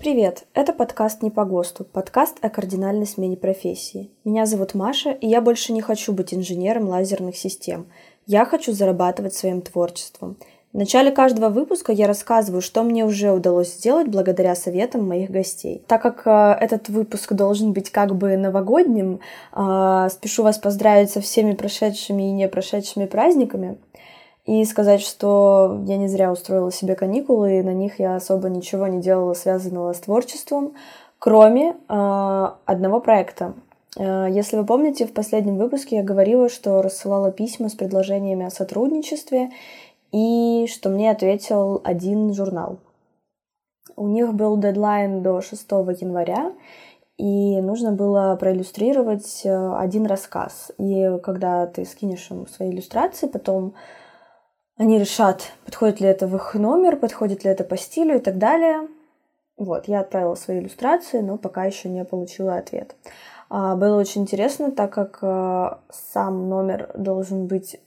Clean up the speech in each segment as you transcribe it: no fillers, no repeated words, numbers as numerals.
Привет! Это подкаст «Не по ГОСТу», подкаст о кардинальной смене профессии. Меня зовут Маша, и я больше не хочу быть инженером лазерных систем. Я хочу зарабатывать своим творчеством. В начале каждого выпуска я рассказываю, что мне уже удалось сделать благодаря советам моих гостей. Так как этот выпуск должен быть как бы новогодним, спешу вас поздравить со всеми прошедшими и не прошедшими праздниками. И сказать, что я не зря устроила себе каникулы, и на них я особо ничего не делала, связанного с творчеством, кроме одного проекта. Если вы помните, в последнем выпуске я говорила, что рассылала письма с предложениями о сотрудничестве, и что мне ответил один журнал. У них был дедлайн до 6 января, и нужно было проиллюстрировать один рассказ. И когда ты скинешь им свои иллюстрации, потом они решат, подходит ли это в их номер, подходит ли это по стилю и так далее. Вот, я отправила свои иллюстрации, но пока еще не получила ответ. Было очень интересно, так как сам номер должен быть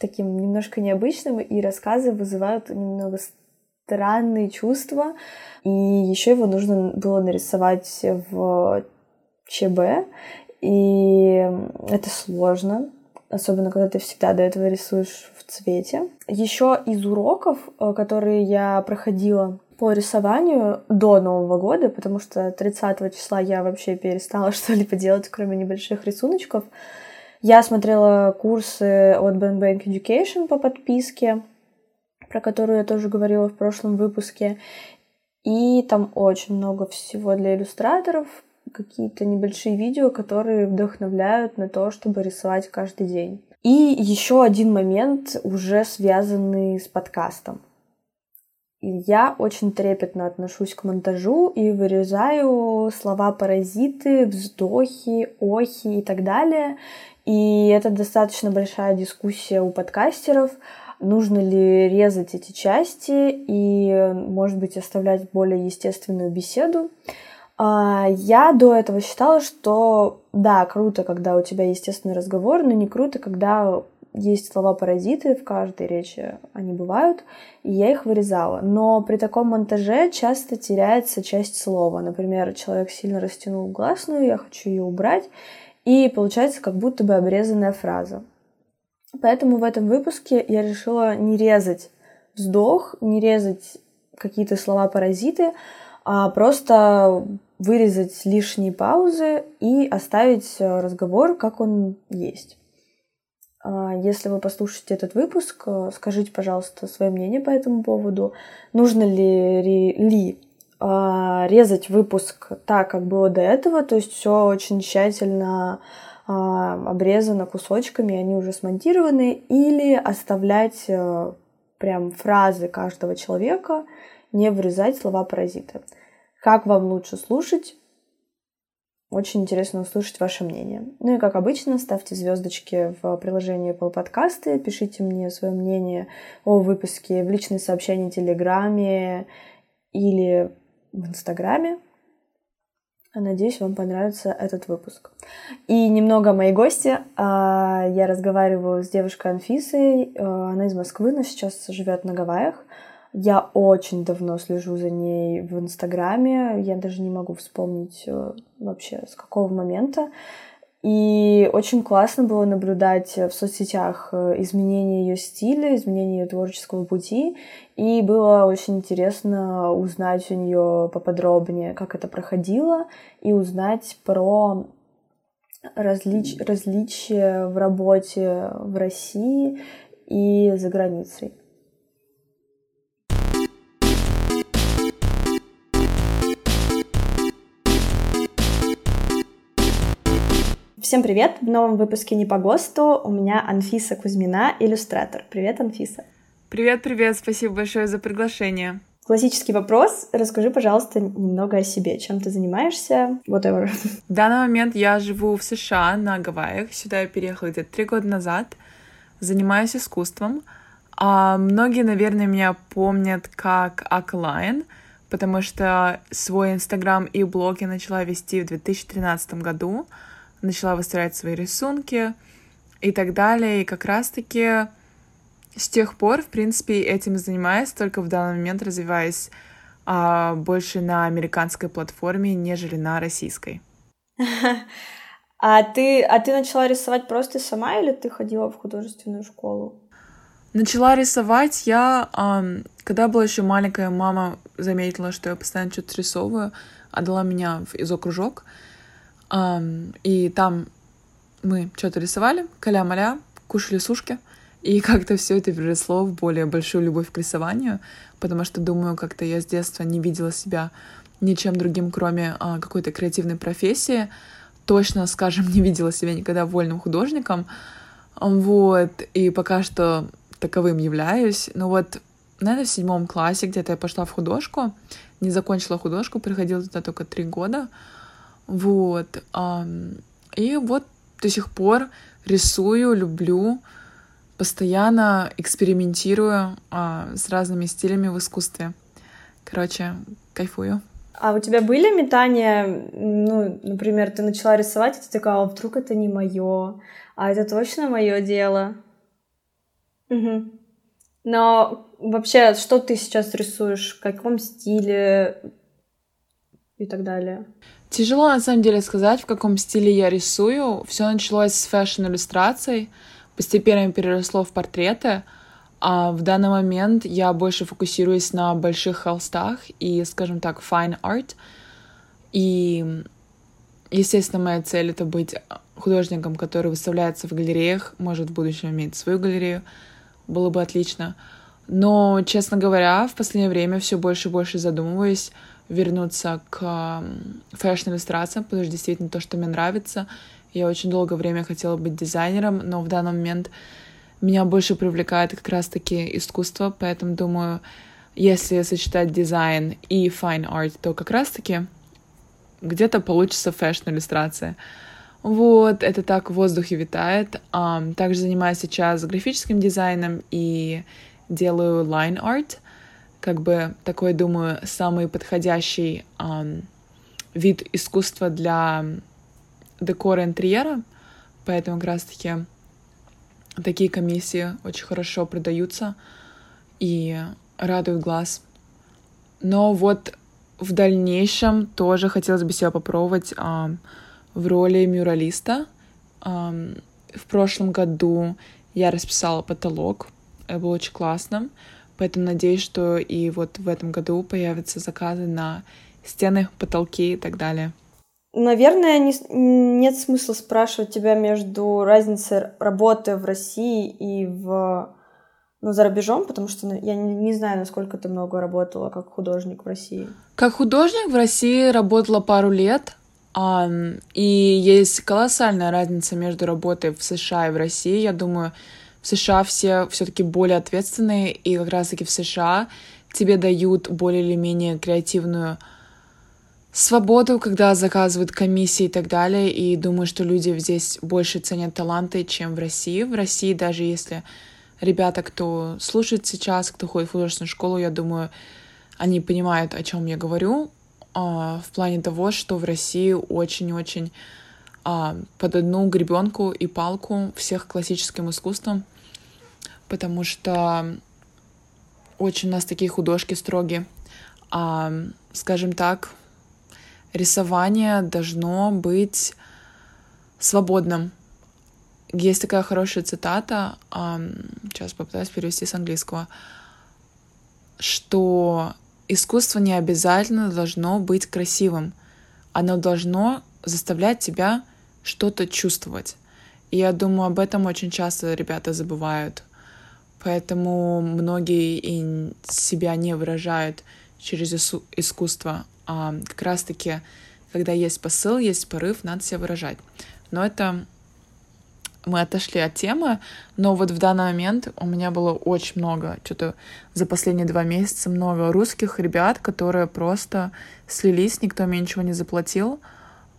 таким немножко необычным, и рассказы вызывают немного странные чувства. И еще его нужно было нарисовать в ЧБ, и это сложно. Особенно, когда ты всегда до этого рисуешь в цвете. Еще из уроков, которые я проходила по рисованию до Нового года, потому что 30 числа я вообще перестала что-либо делать, кроме небольших рисуночков, я смотрела курсы от Bang Bang Education по подписке, про которую я тоже говорила в прошлом выпуске. И там очень много всего для иллюстраторов, какие-то небольшие видео, которые вдохновляют на то, чтобы рисовать каждый день. И еще один момент, уже связанный с подкастом. Я очень трепетно отношусь к монтажу и вырезаю слова-паразиты, вздохи, охи и так далее. И это достаточно большая дискуссия у подкастеров. Нужно ли резать эти части и, может быть, оставлять более естественную беседу. Я до этого считала, что да, круто, когда у тебя естественный разговор, но не круто, когда есть слова-паразиты, в каждой речи они бывают, и я их вырезала. Но при таком монтаже часто теряется часть слова. Например, человек сильно растянул гласную, я хочу ее убрать, и получается как будто бы обрезанная фраза. Поэтому в этом выпуске я решила не резать вздох, не резать какие-то слова-паразиты, а просто вырезать лишние паузы и оставить разговор, как он есть. Если вы послушаете этот выпуск, скажите, пожалуйста, свое мнение по этому поводу. Нужно ли резать выпуск так, как было до этого, то есть все очень тщательно обрезано кусочками, они уже смонтированы, или оставлять прям фразы каждого человека, не вырезать слова-паразиты. Как вам лучше слушать? Очень интересно услышать ваше мнение. Ну и как обычно, ставьте звездочки в приложении Apple Podcasts, пишите мне свое мнение о выпуске в личные сообщения в Телеграме или в Инстаграме. Надеюсь, вам понравится этот выпуск. И немного о моей гости. Я разговариваю с девушкой Анфисой. Она из Москвы, но сейчас живет на Гавайях. Я очень давно слежу за ней в Инстаграме, я даже не могу вспомнить вообще с какого момента. И очень классно было наблюдать в соцсетях изменения ее стиля, изменения ее творческого пути. И было очень интересно узнать у нее поподробнее, как это проходило, и узнать про различия в работе в России и за границей. Всем привет! В новом выпуске «Не по ГОСТу» у меня Анфиса Кузьмина, иллюстратор. Привет, Анфиса! Привет-привет! Спасибо большое за приглашение. Классический вопрос. Расскажи, пожалуйста, немного о себе. Чем ты занимаешься? Whatever. В данный момент я живу в США, на Гавайях. Сюда я переехала где-то 3 года назад. Занимаюсь искусством. Многие, наверное, меня помнят как Акалайн, потому что свой Инстаграм и блог я начала вести в 2013 году. Начала выстраивать свои рисунки и так далее. И как раз-таки с тех пор, в принципе, этим занимаюсь, только в данный момент развиваясь больше на американской платформе, нежели на российской. А ты начала рисовать просто сама или ты ходила в художественную школу? Начала рисовать я, когда была еще маленькая, мама заметила, что я постоянно что-то рисовываю, отдала меня в изо-кружок, и там мы что-то рисовали, каля-маля, кушали сушки, и как-то все это переросло в более большую любовь к рисованию, потому что, думаю, как-то я с детства не видела себя ничем другим, кроме какой-то креативной профессии. Точно, скажем, не видела себя никогда вольным художником, вот, и пока что таковым являюсь. Но вот, наверное, в 7 классе где-то я пошла в художку, не закончила художку, приходила туда только 3 года, вот, и вот до сих пор рисую, люблю, постоянно экспериментирую с разными стилями в искусстве. Короче, кайфую. А у тебя были метания, ну, например, ты начала рисовать, и ты такая, вдруг это не мое, а это точно мое дело? Угу. Но вообще, что ты сейчас рисуешь, в каком стиле и так далее? Тяжело, на самом деле, сказать, в каком стиле я рисую. Все началось с фэшн-иллюстраций, постепенно переросло в портреты. А в данный момент я больше фокусируюсь на больших холстах и, скажем так, fine art. И, естественно, моя цель — это быть художником, который выставляется в галереях, может, в будущем иметь свою галерею, было бы отлично. Но, честно говоря, в последнее время все больше и больше задумываюсь вернуться к фэшн-иллюстрациям, потому что действительно то, что мне нравится. Я очень долгое время хотела быть дизайнером, но в данный момент меня больше привлекает как раз-таки искусство, поэтому, думаю, если сочетать дизайн и fine art, то как раз-таки где-то получится фэшн-иллюстрация. Вот, это так в воздухе витает. Также занимаюсь сейчас графическим дизайном и делаю line art. Как бы такой, думаю, самый подходящий вид искусства для декора интерьера, поэтому как раз-таки такие комиссии очень хорошо продаются и радуют глаз. Но вот в дальнейшем тоже хотелось бы себя попробовать в роли мюралиста. В прошлом году я расписала потолок, это было очень классно, поэтому надеюсь, что и вот в этом году появятся заказы на стены, потолки и так далее. Наверное, нет смысла спрашивать тебя между разницей работы в России и за рубежом, потому что я не знаю, насколько ты много работала как художник в России. Как художник в России работала пару лет, и есть колоссальная разница между работой в США и в России. Я думаю, в США все все-таки более ответственные, и как раз-таки в США тебе дают более или менее креативную свободу, когда заказывают комиссии и так далее, и думаю, что люди здесь больше ценят таланты, чем в России. В России даже если ребята, кто слушает сейчас, кто ходит в художественную школу, я думаю, они понимают, о чем я говорю, в плане того, что в России очень-очень под одну гребенку и палку всех классическим искусством, потому что очень у нас такие художки строгие. Скажем так, рисование должно быть свободным. Есть такая хорошая цитата, сейчас попытаюсь перевести с английского, что искусство не обязательно должно быть красивым. Оно должно заставлять тебя что-то чувствовать. И я думаю, об этом очень часто ребята забывают. Поэтому многие и себя не выражают через искусство. Как раз-таки, когда есть посыл, есть порыв, надо себя выражать. Но это мы отошли от темы, но вот в данный момент у меня было очень много, что-то за последние 2 месяца, много русских ребят, которые просто слились, никто мне ничего не заплатил,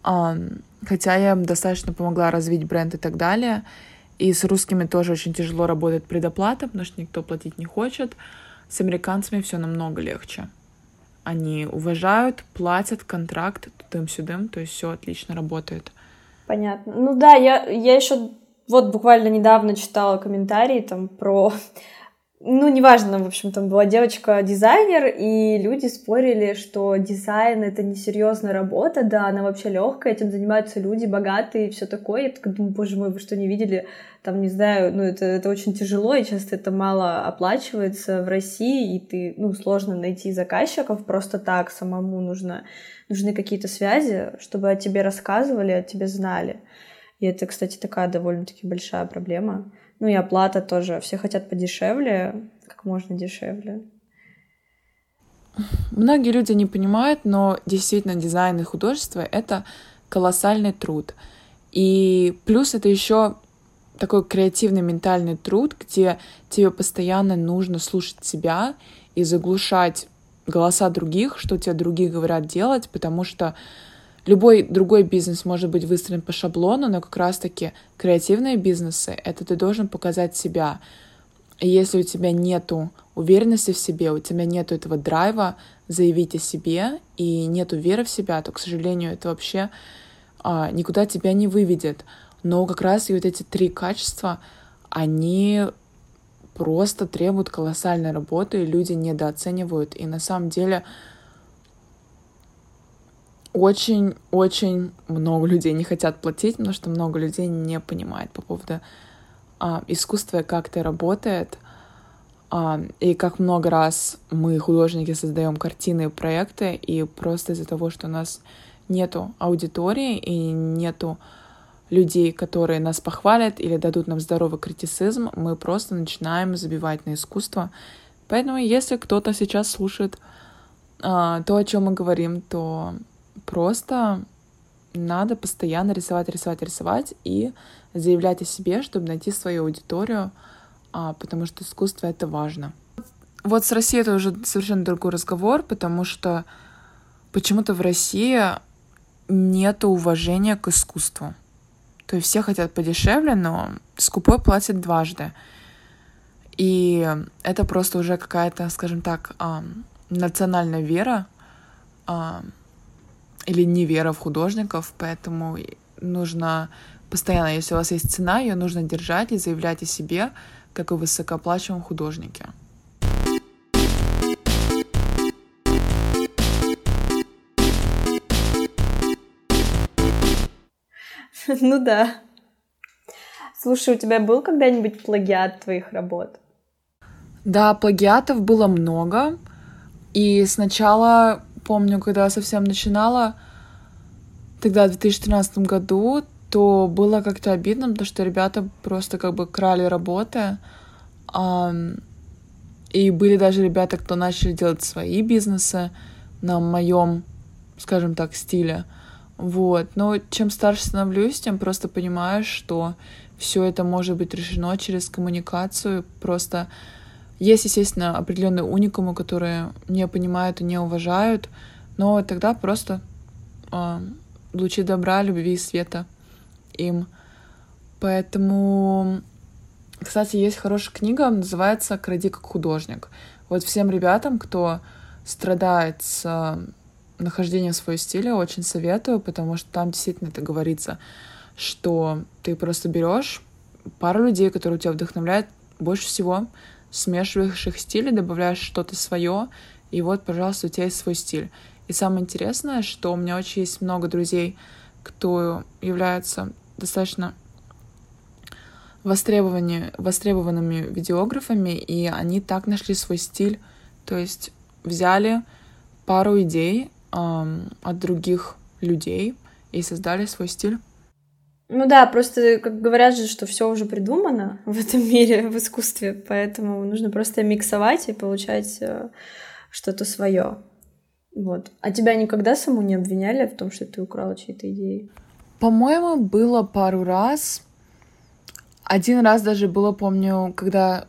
хотя я им достаточно помогла развить бренд и так далее, и с русскими тоже очень тяжело работает предоплата, потому что никто платить не хочет, с американцами все намного легче. Они уважают, платят, контракт, тудым-сюдым, то есть все отлично работает. Понятно. Ну да, я еще буквально недавно читала комментарии там про Ну, неважно, в общем, там была девочка-дизайнер, и люди спорили, что дизайн — это несерьезная работа, да, она вообще легкая, этим занимаются люди богатые и все такое. Я так думаю, боже мой, вы что, не видели? Там, не знаю, ну, это очень тяжело, и часто это мало оплачивается в России, и ты, ну, сложно найти заказчиков просто так, самому нужны какие-то связи, чтобы о тебе рассказывали, о тебе знали. И это, кстати, такая довольно-таки большая проблема. Ну и оплата тоже. Все хотят подешевле, как можно дешевле. Многие люди не понимают, но действительно дизайн и художество — это колоссальный труд. И плюс это еще такой креативный ментальный труд, где тебе постоянно нужно слушать себя и заглушать голоса других, что тебе другие говорят делать, потому что любой другой бизнес может быть выстроен по шаблону, но как раз-таки креативные бизнесы — это ты должен показать себя. И если у тебя нету уверенности в себе, у тебя нету этого драйва заявить о себе и нету веры в себя, то, к сожалению, это вообще никуда тебя не выведет. Но как раз и вот эти три качества, они просто требуют колоссальной работы, и люди недооценивают. И на самом деле очень-очень много людей не хотят платить, потому что много людей не понимает по поводу искусства, как это работает, и как много раз мы, художники, создаем картины и проекты, и просто из-за того, что у нас нету аудитории и нету людей, которые нас похвалят или дадут нам здоровый критицизм, мы просто начинаем забивать на искусство. Поэтому если кто-то сейчас слушает то, о чем мы говорим, то просто надо постоянно рисовать и заявлять о себе, чтобы найти свою аудиторию, потому что искусство — это важно. Вот с Россией это уже совершенно другой разговор, потому что почему-то в России нет уважения к искусству. То есть все хотят подешевле, но скупой платит дважды. И это просто уже какая-то, скажем так, национальная вера, или невера в художников, поэтому нужно постоянно, если у вас есть цена, ее нужно держать и заявлять о себе, как о высокооплачиваемом художнике. Ну да. Слушай, у тебя был когда-нибудь плагиат твоих работ? Да, плагиатов было много, и сначала... Помню, когда я совсем начинала, тогда, в 2013 году, то было как-то обидно, потому что ребята просто как бы крали работы. И были даже ребята, кто начали делать свои бизнесы на моем, скажем так, стиле. Вот. Но чем старше становлюсь, тем просто понимаешь, что все это может быть решено через коммуникацию. Просто есть, естественно, определенные уникумы, которые не понимают и не уважают, но тогда просто лучи добра, любви и света им. Поэтому, кстати, есть хорошая книга, называется «Кради как художник». Вот всем ребятам, кто страдает с нахождением своего стиля, очень советую, потому что там действительно это говорится, что ты просто берешь пару людей, которые тебя вдохновляют больше всего, смешиваешь их стили, добавляешь что-то свое, и вот, пожалуйста, у тебя есть свой стиль. И самое интересное, что у меня очень есть много друзей, кто являются достаточно востребованными видеографами, и они так нашли свой стиль, то есть взяли пару идей от других людей и создали свой стиль. Ну да, просто, как говорят же, что все уже придумано в этом мире, в искусстве, поэтому нужно просто миксовать и получать что-то свое. Вот. А тебя никогда саму не обвиняли в том, что ты украла чьи-то идеи? По-моему, было пару раз. Один раз даже было, помню, когда,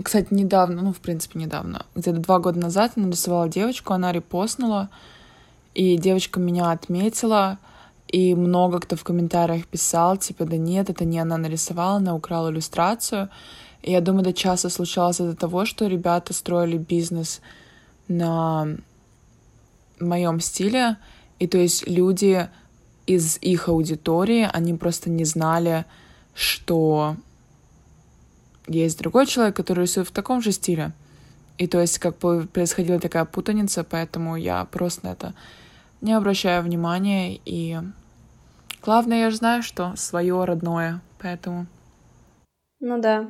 кстати, недавно, ну, в принципе, недавно, где-то 2 года назад я нарисовала девочку, она репостнула, и девочка меня отметила. И много кто в комментариях писал, типа, да нет, это не она нарисовала, она украла иллюстрацию. И я думаю, это часто случалось из-за того, что ребята строили бизнес на моем стиле. И то есть люди из их аудитории, они просто не знали, что есть другой человек, который рисует в таком же стиле. И то есть как бы происходила такая путаница, поэтому я просто на это не обращаю внимания. И главное, я же знаю, что свое родное, поэтому... Ну да.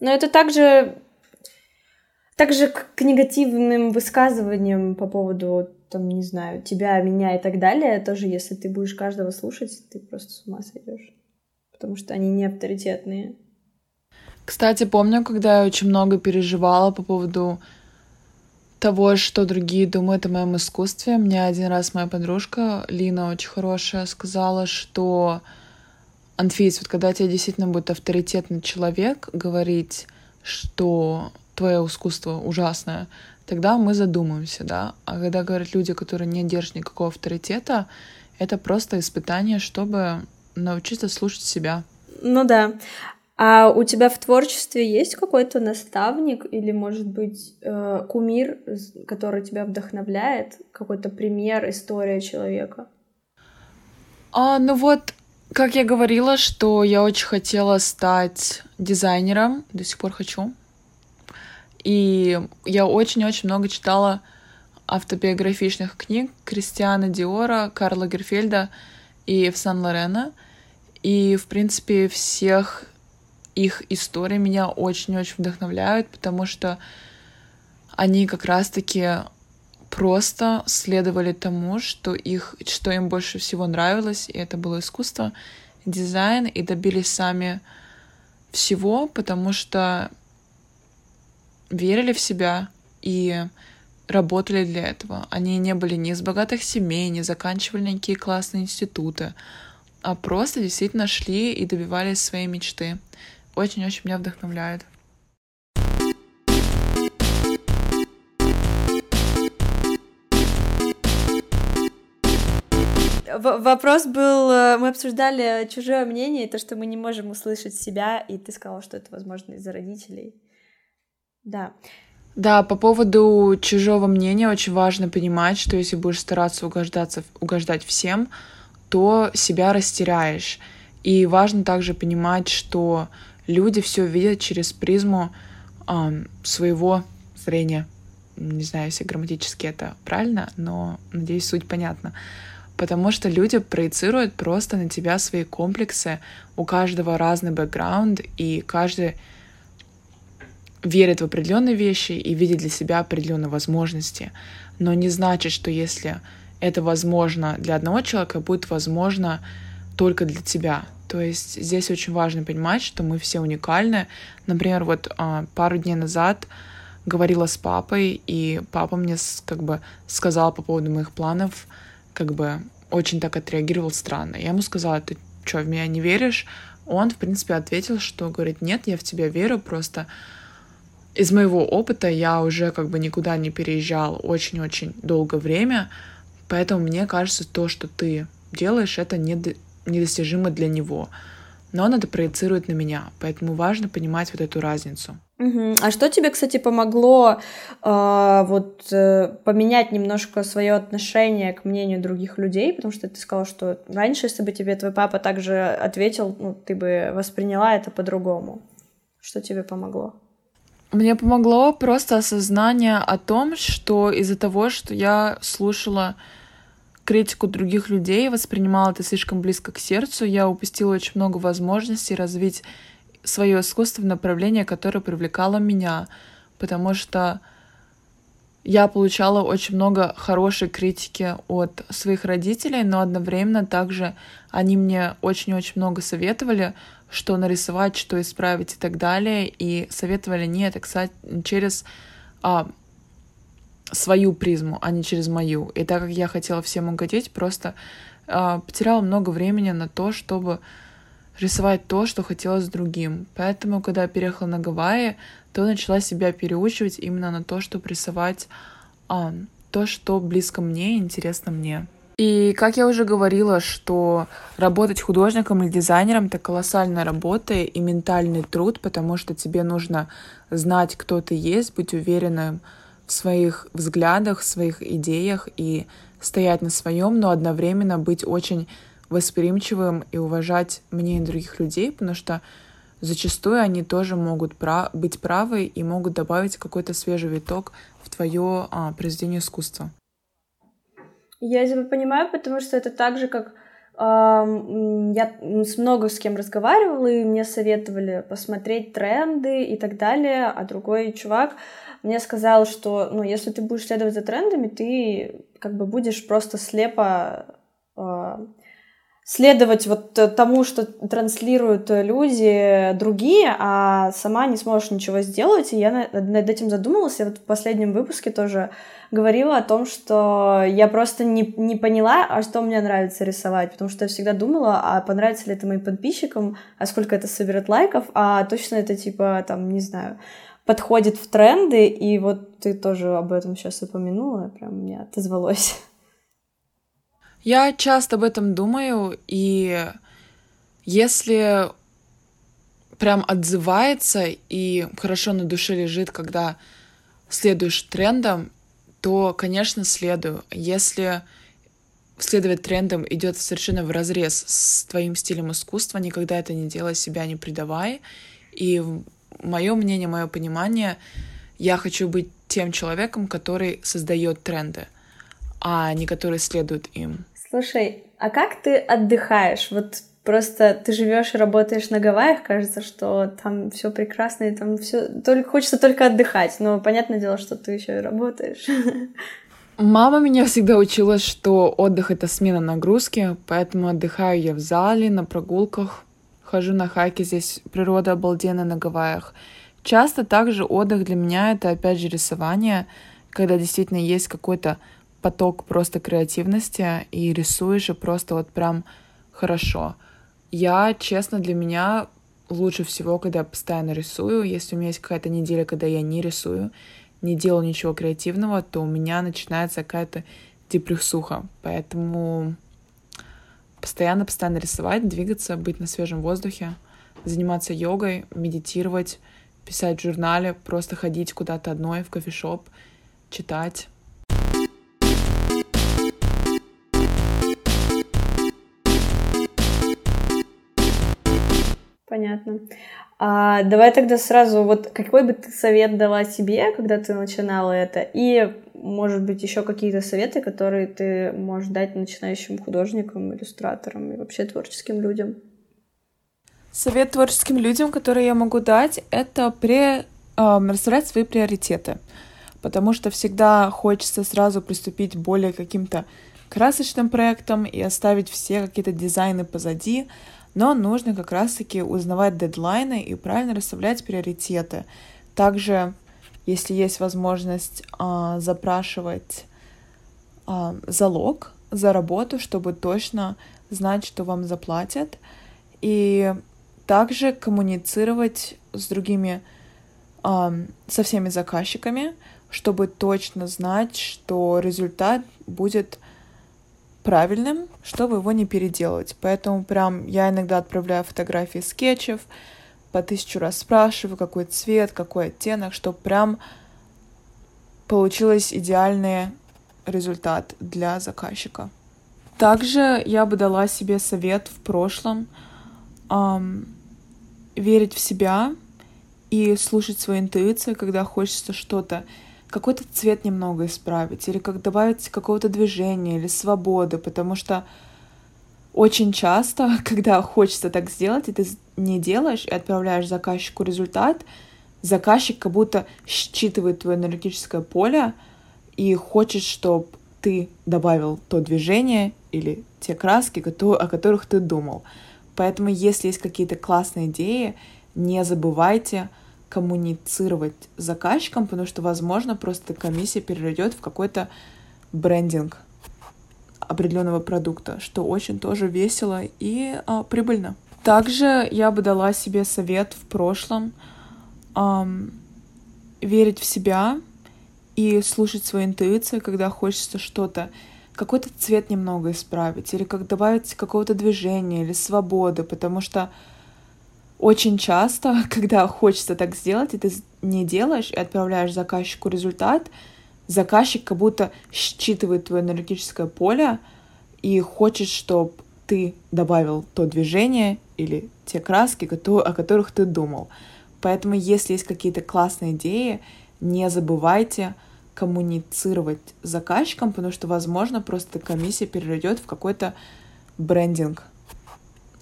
Но это также к негативным высказываниям по поводу, там, не знаю, тебя, меня и так далее. Тоже, если ты будешь каждого слушать, ты просто с ума сойдешь, потому что они не авторитетные. Кстати, помню, когда я очень много переживала по поводу того, что другие думают о моем искусстве. Мне один раз моя подружка Лина, очень хорошая, сказала, что Анфис, вот когда тебе действительно будет авторитетный человек говорить, что твое искусство ужасное, тогда мы задумаемся, да. А когда говорят люди, которые не держат никакого авторитета, это просто испытание, чтобы научиться слушать себя. Ну да. А у тебя в творчестве есть какой-то наставник или, может быть, кумир, который тебя вдохновляет? Какой-то пример, история человека? Ну вот, как я говорила, что я очень хотела стать дизайнером, до сих пор хочу. И я очень-очень много читала автобиографичных книг Кристиана Диора, Карла Герфельда и Эвсан Лорена. И, в принципе, всех... их истории меня очень-очень вдохновляют, потому что они как раз-таки просто следовали тому, что им больше всего нравилось, и это было искусство, дизайн, и добились сами всего, потому что верили в себя и работали для этого. Они не были ни из богатых семей, не заканчивали никакие классные институты, а просто действительно шли и добивались своей мечты. Очень-очень меня вдохновляет. Вопрос был... Мы обсуждали чужое мнение, и то, что мы не можем услышать себя, и ты сказала, что это, возможно, из-за родителей. Да. Да, по поводу чужого мнения очень важно понимать, что если будешь стараться угождать всем, то себя растеряешь. И важно также понимать, что... люди все видят через призму своего зрения. Не знаю, если грамматически это правильно, но, надеюсь, суть понятна. Потому что люди проецируют просто на тебя свои комплексы. У каждого разный бэкграунд, и каждый верит в определенные вещи и видит для себя определенные возможности. Но не значит, что если это возможно для одного человека, будет возможно только для тебя. То есть здесь очень важно понимать, что мы все уникальны. Например, вот пару дней назад говорила с папой, и папа мне как бы сказал по поводу моих планов, как бы очень так отреагировал странно. Я ему сказала: ты что, в меня не веришь? Он, в принципе, ответил, что говорит: нет, я в тебя верю, просто из моего опыта я уже как бы никуда не переезжал очень-очень долгое время, поэтому мне кажется, то, что ты делаешь, это недостижимо для него, но он это проецирует на меня, поэтому важно понимать вот эту разницу. А что тебе, кстати, помогло поменять немножко свое отношение к мнению других людей, потому что ты сказала, что раньше, если бы тебе твой папа также ответил, ты бы восприняла это по-другому. Что тебе помогло? Мне помогло просто осознание о том, что из-за того, что я слушала критику других людей, воспринимала это слишком близко к сердцу, я упустила очень много возможностей развить свое искусство в направлении, которое привлекало меня, потому что я получала очень много хорошей критики от своих родителей, но одновременно также они мне очень-очень много советовали, что нарисовать, что исправить и так далее, и советовали мне это, кстати, через... свою призму, а не через мою. И так как я хотела всем угодить, просто потеряла много времени на то, чтобы рисовать то, что хотелось другим. Поэтому, когда я переехала на Гавайи, то начала себя переучивать именно на то, чтобы рисовать то, что близко мне и интересно мне. И, как я уже говорила, что работать художником или дизайнером — это колоссальная работа и ментальный труд, потому что тебе нужно знать, кто ты есть, быть уверенным в своих взглядах, в своих идеях и стоять на своем, но одновременно быть очень восприимчивым и уважать мнение других людей, потому что зачастую они тоже могут быть правы и могут добавить какой-то свежий виток в твое произведение искусства. Я тебя понимаю, потому что это так же, как я много с кем разговаривала, и мне советовали посмотреть тренды и так далее, а другой чувак мне сказал, что если ты будешь следовать за трендами, ты как бы будешь просто слепо следовать вот тому, что транслируют люди другие, а сама не сможешь ничего сделать. И я над этим задумалась. Я вот в последнем выпуске тоже говорила о том, что я просто не поняла, а что мне нравится рисовать, потому что я всегда думала, а понравится ли это моим подписчикам, а сколько это соберет лайков, а точно это типа, там, не знаю, подходит в тренды, и вот ты тоже об этом сейчас упомянула, прям мне отозвалось. Я часто об этом думаю, и если прям отзывается и хорошо на душе лежит, когда следуешь трендам, то, конечно, следую. Если следовать трендам идет совершенно вразрез с твоим стилем искусства, никогда это не делай, себя не предавай. И мое мнение, мое понимание, я хочу быть тем человеком, который создает тренды, а не которые следуют им. Слушай, а как ты отдыхаешь? Вот просто ты живешь и работаешь на Гавайях, кажется, что там все прекрасно, и там все хочется только отдыхать, но понятное дело, что ты еще и работаешь. Мама меня всегда учила, что отдых — это смена нагрузки, поэтому отдыхаю я в зале, на прогулках, хожу на хайки, здесь природа обалденная на Гавайях. Часто также отдых для меня — это, опять же, рисование, когда действительно есть какой-то поток просто креативности, и рисуешь, и просто вот прям хорошо. Я, честно, для меня лучше всего, когда я постоянно рисую. Если у меня есть какая-то неделя, когда я не рисую, не делаю ничего креативного, то у меня начинается какая-то депрессуха. Поэтому постоянно рисовать, двигаться, быть на свежем воздухе, заниматься йогой, медитировать, писать в журнале, просто ходить куда-то одной в кофешоп, читать. Понятно. Давай тогда сразу, вот какой бы ты совет дала себе, когда ты начинала это, и, может быть, еще какие-то советы, которые ты можешь дать начинающим художникам, иллюстраторам и вообще творческим людям? Совет творческим людям, который я могу дать, это расставлять свои приоритеты, потому что всегда хочется сразу приступить более каким-то красочным проектом и оставить все какие-то дизайны позади. Но нужно как раз-таки узнавать дедлайны и правильно расставлять приоритеты. Также, если есть возможность, запрашивать залог за работу, чтобы точно знать, что вам заплатят. И также коммуницировать с другими, со всеми заказчиками, чтобы точно знать, что результат будет правильным, чтобы его не переделать. Поэтому прям я иногда отправляю фотографии скетчев, по 1000 раз спрашиваю, какой цвет, какой оттенок, чтобы прям получился идеальный результат для заказчика. Также я бы дала себе совет в прошлом верить в себя и слушать свою интуицию, когда хочется что-то, какой-то цвет немного исправить, или как добавить какого-то движения, или свободы, потому что очень часто, когда хочется так сделать, и ты не делаешь, и отправляешь заказчику результат, заказчик как будто считывает твое энергетическое поле и хочет, чтобы ты добавил то движение или те краски, о которых ты думал. Поэтому, если есть какие-то классные идеи, не забывайте коммуницировать с заказчиком, потому что, возможно, просто комиссия перейдет в какой-то брендинг определенного продукта, что очень тоже весело и прибыльно. Также я бы дала себе совет в прошлом верить в себя и слушать свою интуицию, когда хочется что-то, какой-то цвет немного исправить, или как добавить какого-то движения, или свободы, потому что очень часто, когда хочется так сделать, и ты не делаешь, и отправляешь заказчику результат, заказчик как будто считывает твое энергетическое поле и хочет, чтобы ты добавил то движение или те краски, о которых ты думал. Поэтому, если есть какие-то классные идеи, не забывайте коммуницировать с заказчиком, потому что, возможно, просто комиссия перейдет в какой-то брендинг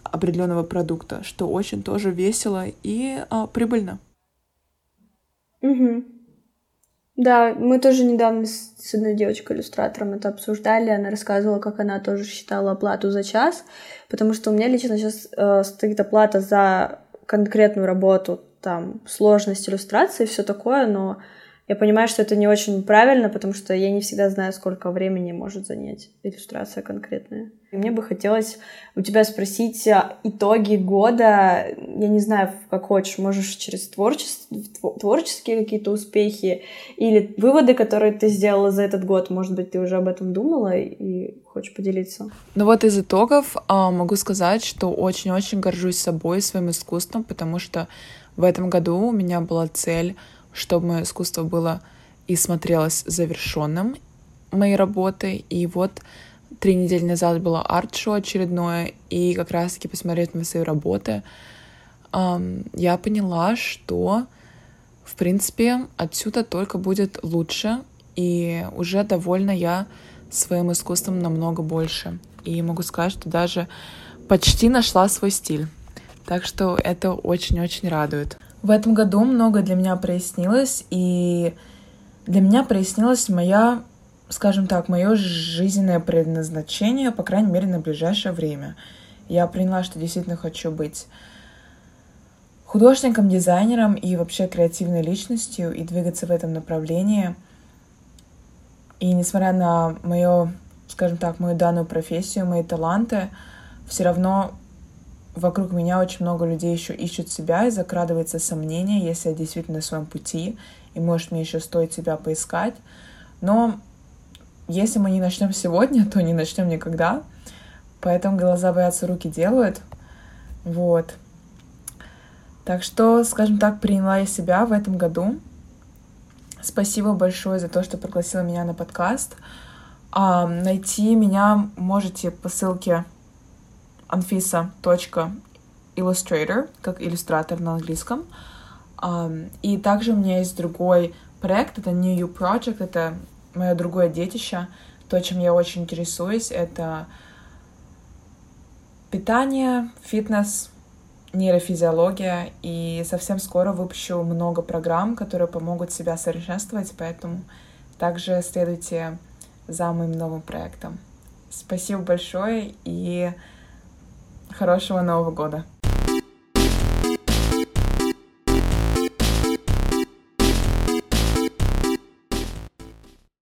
определенного продукта, что очень тоже весело и прибыльно. Угу. Да, мы тоже недавно с одной девочкой-иллюстратором это обсуждали, она рассказывала, как она тоже считала оплату за час, потому что у меня лично сейчас стоит оплата за конкретную работу, там, сложность иллюстрации, все такое, но я понимаю, что это не очень правильно, потому что я не всегда знаю, сколько времени может занять иллюстрация конкретная. И мне бы хотелось у тебя спросить итоги года. Я не знаю, как хочешь, можешь через творческие какие-то успехи или выводы, которые ты сделала за этот год. Может быть, ты уже об этом думала и хочешь поделиться? Ну вот из итогов могу сказать, что очень-очень горжусь собой и своим искусством, потому что в этом году у меня была цель, чтобы мое искусство было и смотрелось завершенным моей работы. И вот 3 недели назад было арт-шоу очередное, и как раз-таки посмотреть на свои работы, я поняла, что, в принципе, отсюда только будет лучше, и уже довольна я своим искусством намного больше. И могу сказать, что даже почти нашла свой стиль. Так что это очень-очень радует. В этом году многое для меня прояснилось, и для меня прояснилось моя, скажем так, мое жизненное предназначение, по крайней мере, на ближайшее время. Я поняла, что действительно хочу быть художником, дизайнером и вообще креативной личностью, и двигаться в этом направлении. И несмотря на мою, скажем так, мою данную профессию, мои таланты, все равно вокруг меня очень много людей еще ищут себя, и закрадывается сомнение, если я действительно на своем пути, и, может, мне еще стоит себя поискать. Но если мы не начнем сегодня, то не начнем никогда. Поэтому глаза боятся, руки делают. Вот. Так что, скажем так, приняла я себя в этом году. Спасибо большое за то, что пригласила меня на подкаст. Найти меня можете по ссылке Anfisa.illustrator, как иллюстратор на английском. И также у меня есть другой проект, это New You Project, это мое другое детище. То, чем я очень интересуюсь, это питание, фитнес, нейрофизиология. И совсем скоро выпущу много программ, которые помогут себя совершенствовать, поэтому также следуйте за моим новым проектом. Спасибо большое и хорошего Нового года!